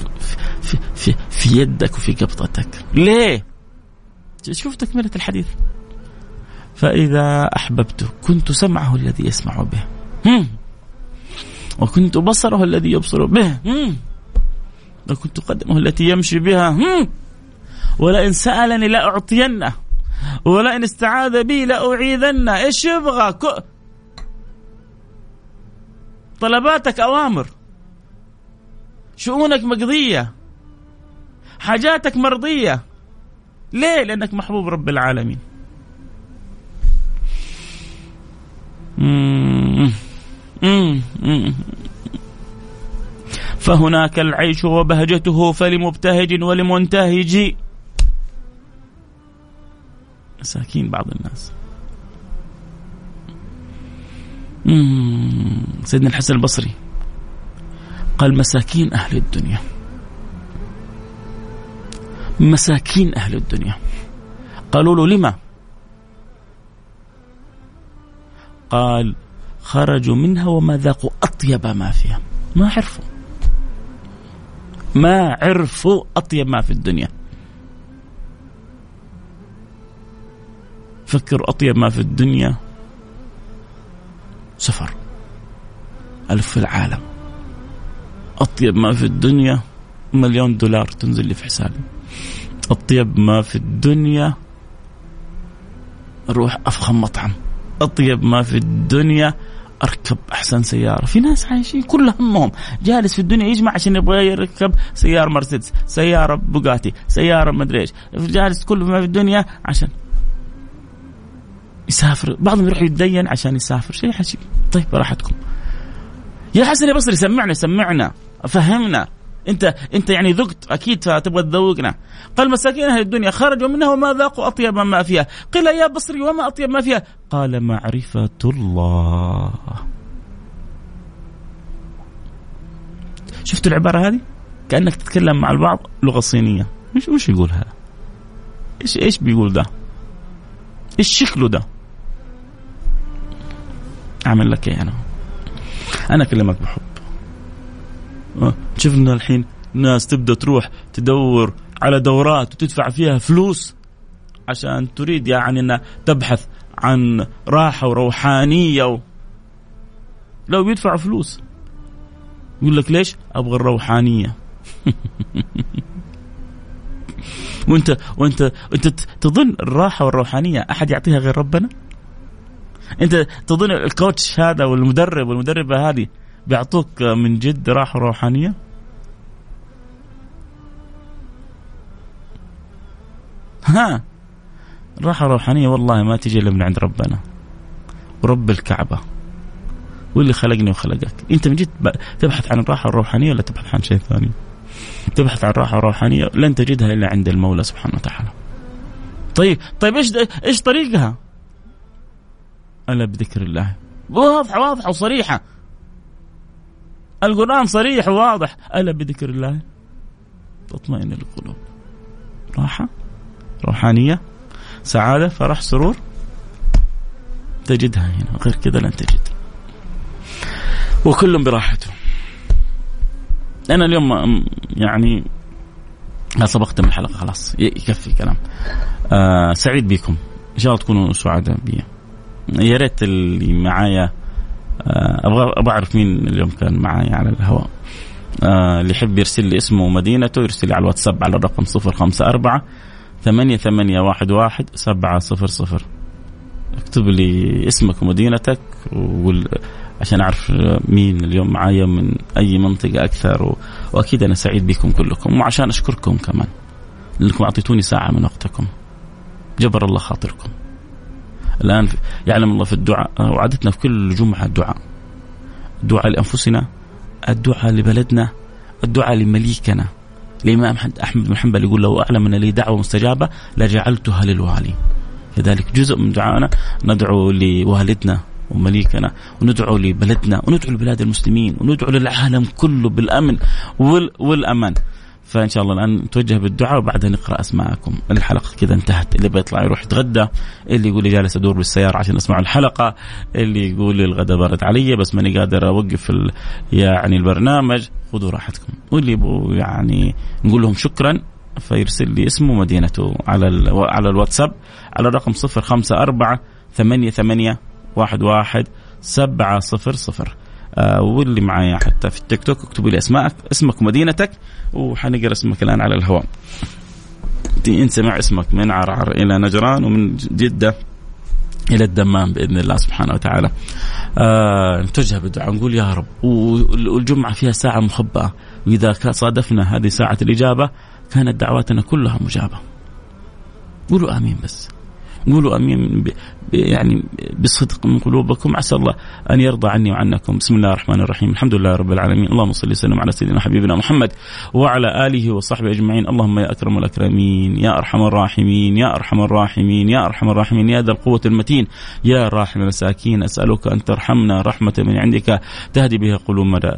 في يدك وفي قبضتك. ليه؟ شوف تكملة الحديث، فإذا أحببته كنت سمعه الذي يسمع به، وكنت بصره الذي يبصر به، وكنت قدمه التي يمشي بها، ولئن سألني لأعطينه، ولئن استعاذ بي لأعيذنه. إيش يبغى؟ طلباتك أوامر، شؤونك مقضية، حاجاتك مرضية. ليه؟ لأنك محبوب رب العالمين. فهناك العيش وبهجته، فلمبتهج ولمنتهج. مساكين بعض الناس. سيدنا الحسن البصري قال مساكين أهل الدنيا، مساكين أهل الدنيا. قالوا له لما؟ قال خرجوا منها وما ذاقوا أطيب ما فيها، ما عرفوا، ما عرفوا أطيب ما في الدنيا. فكروا أطيب ما في الدنيا سفر، ألف في العالم. أطيب ما في الدنيا $1,000,000 تنزل لي في حسابي. أطيب ما في الدنيا أروح أفخم مطعم. أطيب ما في الدنيا أركب أحسن سيارة. في ناس عايشين كل همهم جالس في الدنيا يجمع عشان يبغى يركب سيارة مرسيدس، سيارة بوغاتي، سيارة مدريش، جالس كل ما في الدنيا عشان يسافر. بعضهم يروح يتدين عشان يسافر، شيء عجيب. طيب راحتكم يا حسن يا بصري، سمعنا فهمنا، انت يعني ذقت اكيد، فتبغى تذوقنا. قال مساكين اهل الدنيا خرجوا منها وما ذاقوا اطيب ما فيها. قيل يا بصري وما اطيب ما فيها؟ قال معرفة الله. شفتوا العبارة هذه؟ كأنك تتكلم مع البعض لغة صينية. مش يقول هذا، ايش بيقول ده، ايش شكله ده؟ اعمل لك ايه؟ انا اكلمك بحب. شفنا الحين ناس تبدأ تروح تدور على دورات وتدفع فيها فلوس عشان تريد يعني أن تبحث عن راحة وروحانية لو بيدفعوا فلوس يقول لك ليش أبغى الروحانية. وانت تظن الراحة والروحانية أحد يعطيها غير ربنا؟ انت تظن الكوتش هذا والمدرب والمدربة هذه بيعطوك من جد راحة وروحانية؟ ها، الراحة الروحانية والله ما تجي إلا من عند ربنا ورب الكعبة واللي خلقني وخلقك. انت من جد تبحث عن الراحة الروحانية ولا تبحث عن شيء ثاني؟ تبحث عن الراحة الروحانية لن تجدها إلا عند المولى سبحانه وتعالى. طيب ايش طريقها؟ ألا بذكر الله. واضحة وصريحة، القرآن صريح وواضح. ألا بذكر الله تطمئن القلوب. راحة، روحانية، سعادة، فرح، سرور، تجدها هنا، غير كذا لن تجد. وكل براحته. أنا اليوم يعني سبقت من الحلقة، خلاص يكفي كلام. سعيد بكم، إن شاء الله تكونوا سعداء بي. يا ريت اللي معايا، أبغى أعرف مين اليوم كان معايا على الهواء. اللي يحب يرسل لي اسمه ومدينته يرسل لي على الواتساب على الرقم 054-8811-700. اكتب لي اسمك ومدينتك عشان أعرف مين اليوم معايا من أي منطقة أكثر. وأكيد أنا سعيد بكم كلكم، وعشان أشكركم كمان لأنكم أعطيتوني ساعة من وقتكم. جبر الله خاطركم. الآن يعلم الله في الدعاء، وعدتنا في كل جمعة الدعاء، الدعاء لأنفسنا، الدعاء لبلدنا، الدعاء لمليكنا. الإمام أحمد بن حنبل يقول لو أعلم أن لي دعوة مستجابة لجعلتها للوالي. كذلك جزء من دعائنا ندعو لوالدنا ومليكنا، وندعو لبلدنا، وندعو لبلاد المسلمين، وندعو للعالم كله بالأمن والأمان. فإن شاء الله الآن نتوجه بالدعاء وبعدها نقرأ أسماءكم. الحلقة كذا انتهت. اللي بيطلع يروح يتغدى، اللي يقول لي جالس أدور بالسيارة عشان أسمع الحلقة، اللي يقول لي الغداء برد علي بس ماني قادر أوقف يعني البرنامج. خذوا راحتكم. واللي يعني نقول لهم شكرا فيرسل لي اسمه ومدينته على الواتساب على الرقم 054-8811-700. واللي معايا حتى في التيك توك اكتبوا لي اسمك ومدينتك، وحنقرأ اسمك الآن على الهواء. انسمع اسمك من عرعر إلى نجران، ومن جدة إلى الدمام بإذن الله سبحانه وتعالى. نتوجه بالدعاء، نقول يا رب. والجمعة فيها ساعة مخبأة، وإذا صادفنا هذه ساعة الإجابة كانت دعواتنا كلها مجابة. قولوا آمين بس، قولوا آمين يعني بصدق من قلوبكم. عسى الله أن يرضى عني وعنكم. بسم الله الرحمن الرحيم. الحمد لله رب العالمين، اللهم صل وسلم على سيدنا حبيبنا محمد وعلى آله وصحبه أجمعين. اللهم يا أكرم الأكرمين، يا أرحم الراحمين، يا أرحم الراحمين، يا أرحم الراحمين، يا ذا القوة المتين، يا راحم المساكين، أسألك أن ترحمنا رحمة من عندك تهدي بها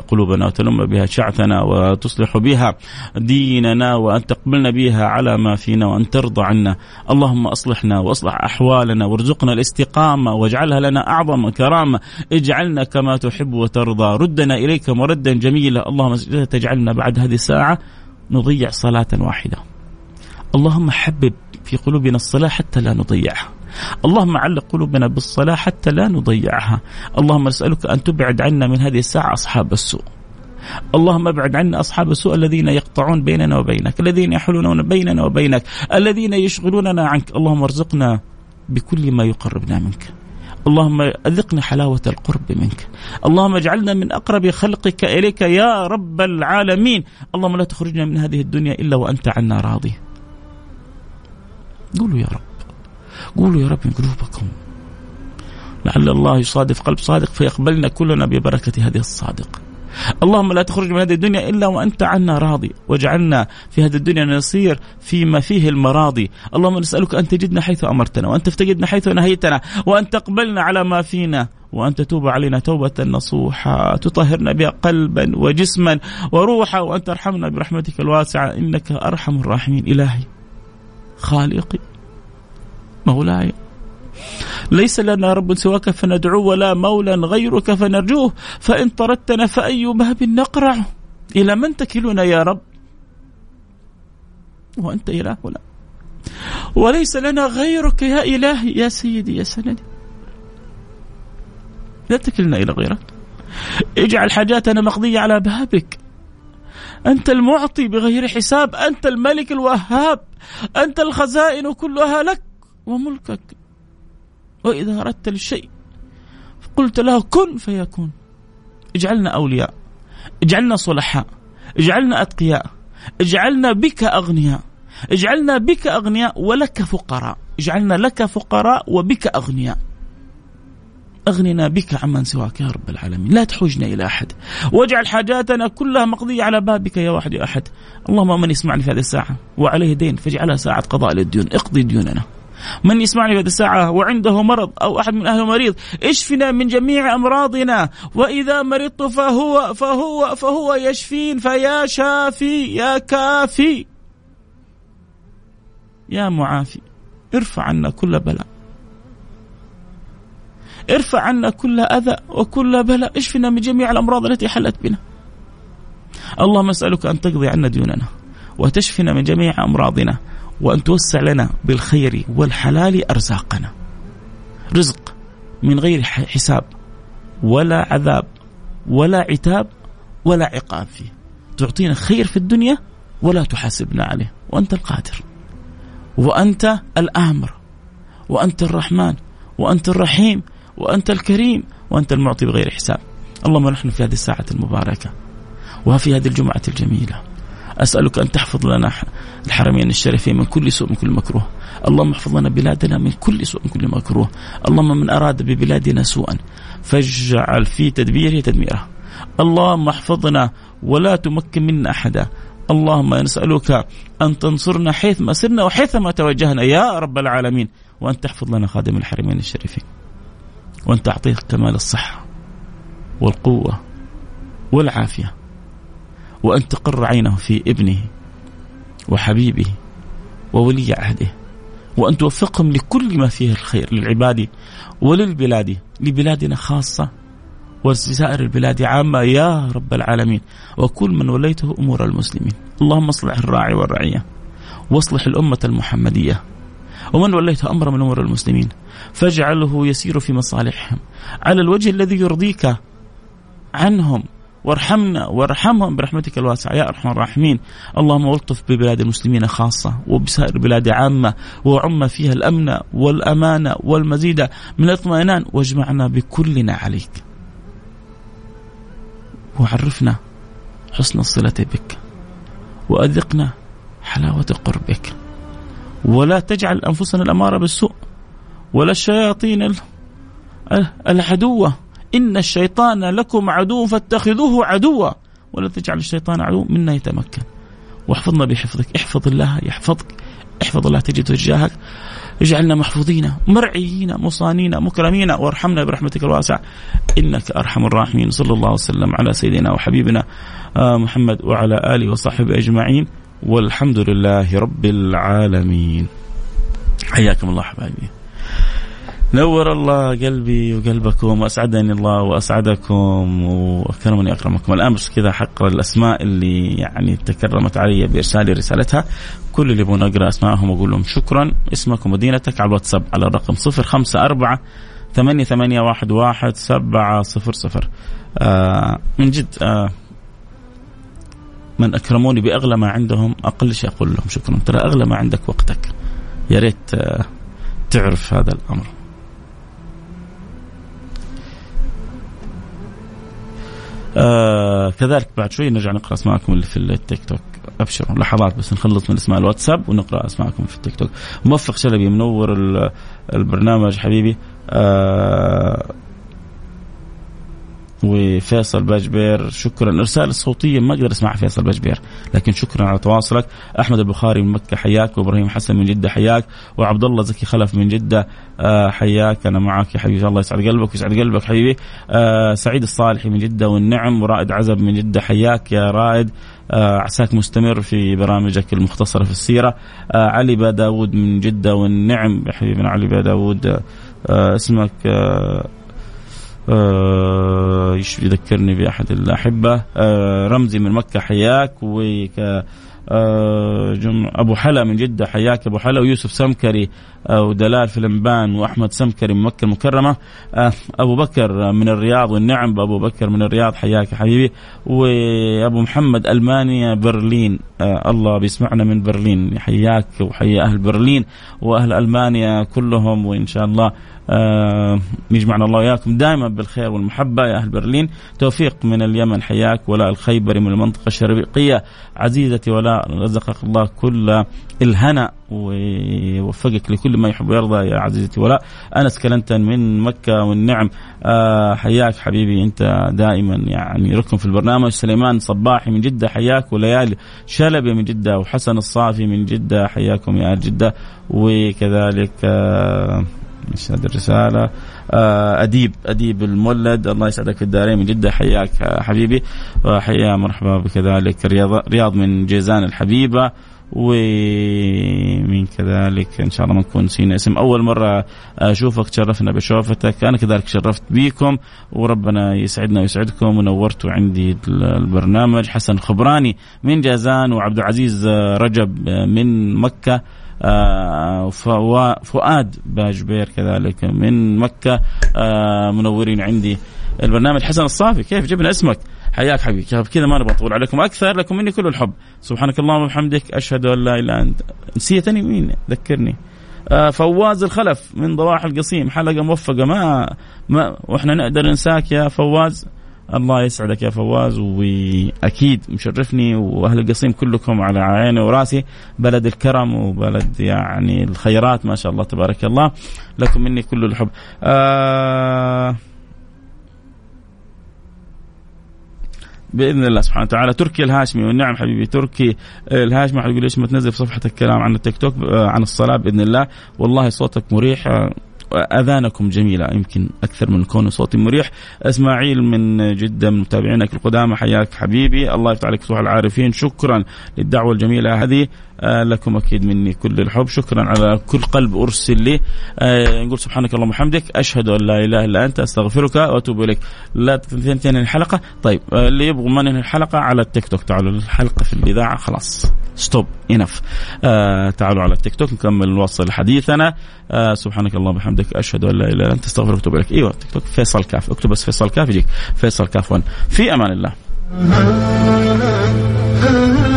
قلوبنا، وتلم بها شعثنا، وتصلح بها ديننا، وأن تقبلنا بها على ما فينا، وأن ترضى عنا. اللهم أصلحنا وأصلح أحوالنا، وارزقنا الاستقامة، واجعلها لنا أعظم كرامة. اجعلنا كما تحب وترضى، ردنا إليك مردا جميلا. اللهم لا تجعلنا بعد هذه الساعة نضيع صلاة واحدة. اللهم حبب في قلوبنا الصلاة حتى لا نضيعها. اللهم علق قلوبنا بالصلاة حتى لا نضيعها. اللهم نسألك أن تبعد عنا من هذه الساعة أصحاب السوء. اللهم ابعد عنا أصحاب السوء الذين يقطعون بيننا وبينك، الذين يحلون بيننا وبينك، الذين يشغلوننا عنك. اللهم ارزقنا بكل ما يقربنا منك. اللهم أذقنا حلاوة القرب منك. اللهم اجعلنا من أقرب خلقك إليك يا رب العالمين. اللهم لا تخرجنا من هذه الدنيا إلا وأنت عنا راضي. قولوا يا رب، قولوا يا رب من قلوبكم، لعل الله يصادف قلب صادق فيقبلنا كلنا ببركة هذه الصادق. اللهم لا تخرج من هذه الدنيا إلا وأنت عنا راضي، واجعلنا في هذه الدنيا نصير فيما فيه المراضي. اللهم نسألك أن تجدنا حيث أمرتنا، وأن تفتقدنا حيث نهيتنا، وأن تقبلنا على ما فينا، وأن تتوب علينا توبة نصوحة تطهرنا بها قلبا وجسما وروحا، وأن ترحمنا برحمتك الواسعة إنك أرحم الراحمين. إلهي، خالقي، مولاي، ليس لنا رب سواك فندعوه، ولا مولا غيرك فنرجوه، فإن طردتنا فأي باب نقرع، إلى من تكلنا يا رب وأنت إلهنا. وليس لنا غيرك يا إلهي يا سيدي يا سندي. لا تكلنا إلى غيرك، اجعل حاجاتنا مقضية على بابك. أنت المعطي بغير حساب، أنت الملك الوهاب، أنت الخزائن كلها لك وملكك. وإذا أردت الشيء فقلت له كن فيكون. اجعلنا أولياء، اجعلنا صلحاء، اجعلنا أتقياء، اجعلنا بك أغنياء، اجعلنا بك أغنياء ولك فقراء، اجعلنا لك فقراء وبك أغنياء. أغننا بك عمن سواك يا رب العالمين، لا تحوجنا إلى أحد، واجعل حاجاتنا كلها مقضية على بابك يا واحد يا أحد. اللهم من يسمعني في هذه الساعة وعليه دين فاجعلها ساعة قضاء للديون، اقضي ديوننا. من يسمعني في هذه الساعة وعنده مرض أو أحد من أهله مريض، اشفنا من جميع أمراضنا، وإذا مرضت فهو يشفين، فيا شافي يا كافي يا معافي. ارفع عنا كل بلاء، ارفع عنا كل أذى وكل بلاء، اشفنا من جميع الأمراض التي حلت بنا. اللهم أسألك أن تقضي عنا ديوننا وتشفنا من جميع أمراضنا، وأن توسع لنا بالخير والحلال أرزاقنا، رزق من غير حساب ولا عذاب ولا عتاب ولا عقاب فيه. تعطينا خير في الدنيا ولا تحاسبنا عليه، وأنت القادر وأنت الآمر وأنت الرحمن وأنت الرحيم وأنت الكريم وأنت المعطي بغير حساب. اللهم نحن في هذه الساعة المباركة وفي هذه الجمعة الجميلة أسألك أن تحفظ لنا الحرمين الشريفين من كل سوء من كل مكروه. اللهم احفظ لنا بلادنا من كل سوء من كل مكروه. اللهم من أراد ببلادنا سوءا فاجعل في تدبيره تدميره. اللهم احفظنا ولا تمكن منا أحدا. اللهم نسألك أن تنصرنا حيثما سرنا وحيثما توجهنا يا رب العالمين، وأن تحفظ لنا خادم الحرمين الشريفين، وأن تعطيه كمال الصحة والقوة والعافية، وأن تقر عينه في ابنه وحبيبه وولي عهده، وأن توفقهم لكل ما فيه الخير للعباد وللبلاد، لبلادنا خاصة وسائر البلاد عامة يا رب العالمين، وكل من وليته أمور المسلمين. اللهم اصلح الراعي والرعية، واصلح الأمة المحمدية ومن وليته أمر من أمور المسلمين، فاجعله يسير في مصالحهم على الوجه الذي يرضيك عنهم، وارحمنا وارحمهم برحمتك الواسعة يا أرحم الراحمين. اللهم الطف ببلاد المسلمين خاصة وبسائر بلاد عامة، وعم فيها الأمن والأمانة والمزيد من الاطمئنان، واجمعنا بكلنا عليك، وعرفنا حسن الصلة بك، وأذقنا حلاوة قربك، ولا تجعل أنفسنا الأمارة بالسوء ولا الشياطين العدوة، إن الشيطان لكم عدو فاتخذوه عدوا ولا تجعل الشيطان عدو منا يتمكن. واحفظنا بحفظك، احفظ الله يحفظك، احفظ الله تجد وجاهك. اجعلنا محفوظين مرعيين مصانين مكرمين، وارحمنا برحمتك الواسعة إنك أرحم الراحمين. صلى الله وسلم على سيدنا وحبيبنا محمد وعلى آله وصحبه أجمعين، والحمد لله رب العالمين. حياكم الله حبايبي، نور الله قلبي وقلبكم، وأسعدني الله وأسعدكم، وأكرمني أكرمكم. الآن بس كذا حق الأسماء اللي يعني تكرمت علي بإرسالي رسالتها، كل اللي يبون أقرأ أسماءهم وأقول لهم شكرا، اسمك ومدينتك على الواتساب على الرقم 0548811700. من جد من أكرموني بأغلى ما عندهم أقل شيء أقول لهم شكرا، ترى أغلى ما عندك وقتك، يا ريت تعرف هذا الأمر. كذلك بعد شوي نرجع نقرأ اسماءكم اللي في التيك توك، أبشروا لحظات بس نخلص من اسماء الواتساب ونقرأ اسماءكم في التيك توك. موفق شلبي منور البرنامج حبيبي، وفيصل باجبير شكرا. الرسالة الصوتية ما أقدر أسمعها فيصل باجبير، لكن شكرا على تواصلك. أحمد البخاري من مكة حياك، وإبراهيم حسن من جدة حياك، وعبد الله زكي خلف من جدة حياك. أنا معك يا حبيبي، الله يسعد قلبك ويسعد قلبك حبيبي. سعيد الصالحي من جدة والنعم، ورائد عزب من جدة حياك يا رائد، عساك مستمر في برامجك المختصرة في السيرة. علي با داود من جدة والنعم يا حبيبنا علي با داود، اسمك يذكرني بأحد الأحبة. رمزي من مكة حياك، وك أبو حلا من جدة، حياك أبو حلا، ويوسف سمكري ودلال في الانبان، وأحمد سمكري من مكة المكرمة، أبو بكر من الرياض، والنعم أبو بكر من الرياض، حياك حبيبي، وأبو محمد ألمانيا برلين، الله بيسمعنا من برلين، حياك وحيا أهل برلين وأهل ألمانيا كلهم، وإن شاء الله يجمعنا الله وياكم دائما بالخير والمحبة يا أهل برلين. توفيق من اليمن، حياك، ولاء الخيبري من المنطقة الشرقية، عزيزتي ولاء رزقك الله كل الهنا ووفقك لكل ما يحب ويرضى يا عزيزتي ولاء. أنس كلنتن من مكة والنعم، حياك حبيبي، أنت دائما يعني ركن في البرنامج. سليمان صباحي من جدة، حياك، وليالي شلبي من جدة، وحسن الصافي من جدة، حياكم يا أهل جدة. وكذلك مش هذه الرسالة، أديب المولد، الله يسعدك في الدارين من جدة، حياك حبيبي، وحيا مرحبا بكذلك رياض من جيزان الحبيبة، ومن كذلك إن شاء الله ما نكون نسينا اسم. أول مرة أشوفك، تشرفنا بشوفتك، أنا كذلك شرفت بيكم، وربنا يسعدنا ويسعدكم، ونورتوا عندي البرنامج. حسن خبراني من جازان، وعبد العزيز رجب من مكة، فؤاد باجبير كذلك من مكة، منورين عندي البرنامج. حسن الصافي، كيف جبنا اسمك؟ حياك حبيبي، كذا ما نبغى نطول عليكم أكثر، لكم مني كل الحب، سبحانك اللهم وبحمدك، أشهد أن لا إله إلا أنت. نسيتني مين؟ ذكرني. فواز الخلف من ضواحي القصيم، حلقة موفقة، ما وإحنا نقدر ننساك يا فواز، الله يسعدك يا فواز، وأكيد مشرفني وأهل القصيم كلكم على عيني وراسي، بلد الكرم وبلد يعني الخيرات ما شاء الله تبارك الله، لكم مني كل الحب. بإذن الله سبحانه وتعالى. تركي الهاشمي والنعم حبيبي، تركي الهاشمي حبيبي، ليش ما تنزل في صفحتك كلام عن التيك توك عن الصلاة بإذن الله؟ والله صوتك مريح، أذانكم جميلة، يمكن أكثر من كون صوتي مريح. إسماعيل من جدة من متابعينك القدامى، حياك حبيبي، الله يفتح عليك فتوح العارفين، شكرا للدعوة الجميلة هذه، لكم أكيد مني كل الحب، شكرا على كل قلب أرسل لي. نقول سبحانك اللهم وبحمدك، أشهد أن لا إله إلا أنت، أستغفرك وأتوب إليك. لا تنتهي الحلقة، طيب اللي يبغوا ما ننهي الحلقة على التيك توك، تعالوا الحلقة في الإذاعة خلاص ستوب إنف، تعالوا على التيك توك نكمل نوصل حديثنا. سبحانك اللهم وبحمدك، أشهد أن لا إله إلا أنت، أستغفرك وأتوب إليك. أيوة تيك توك فيصل كاف، اكتب بس فيصل كاف يجيك، فيصل كاف 1. في أمان الله.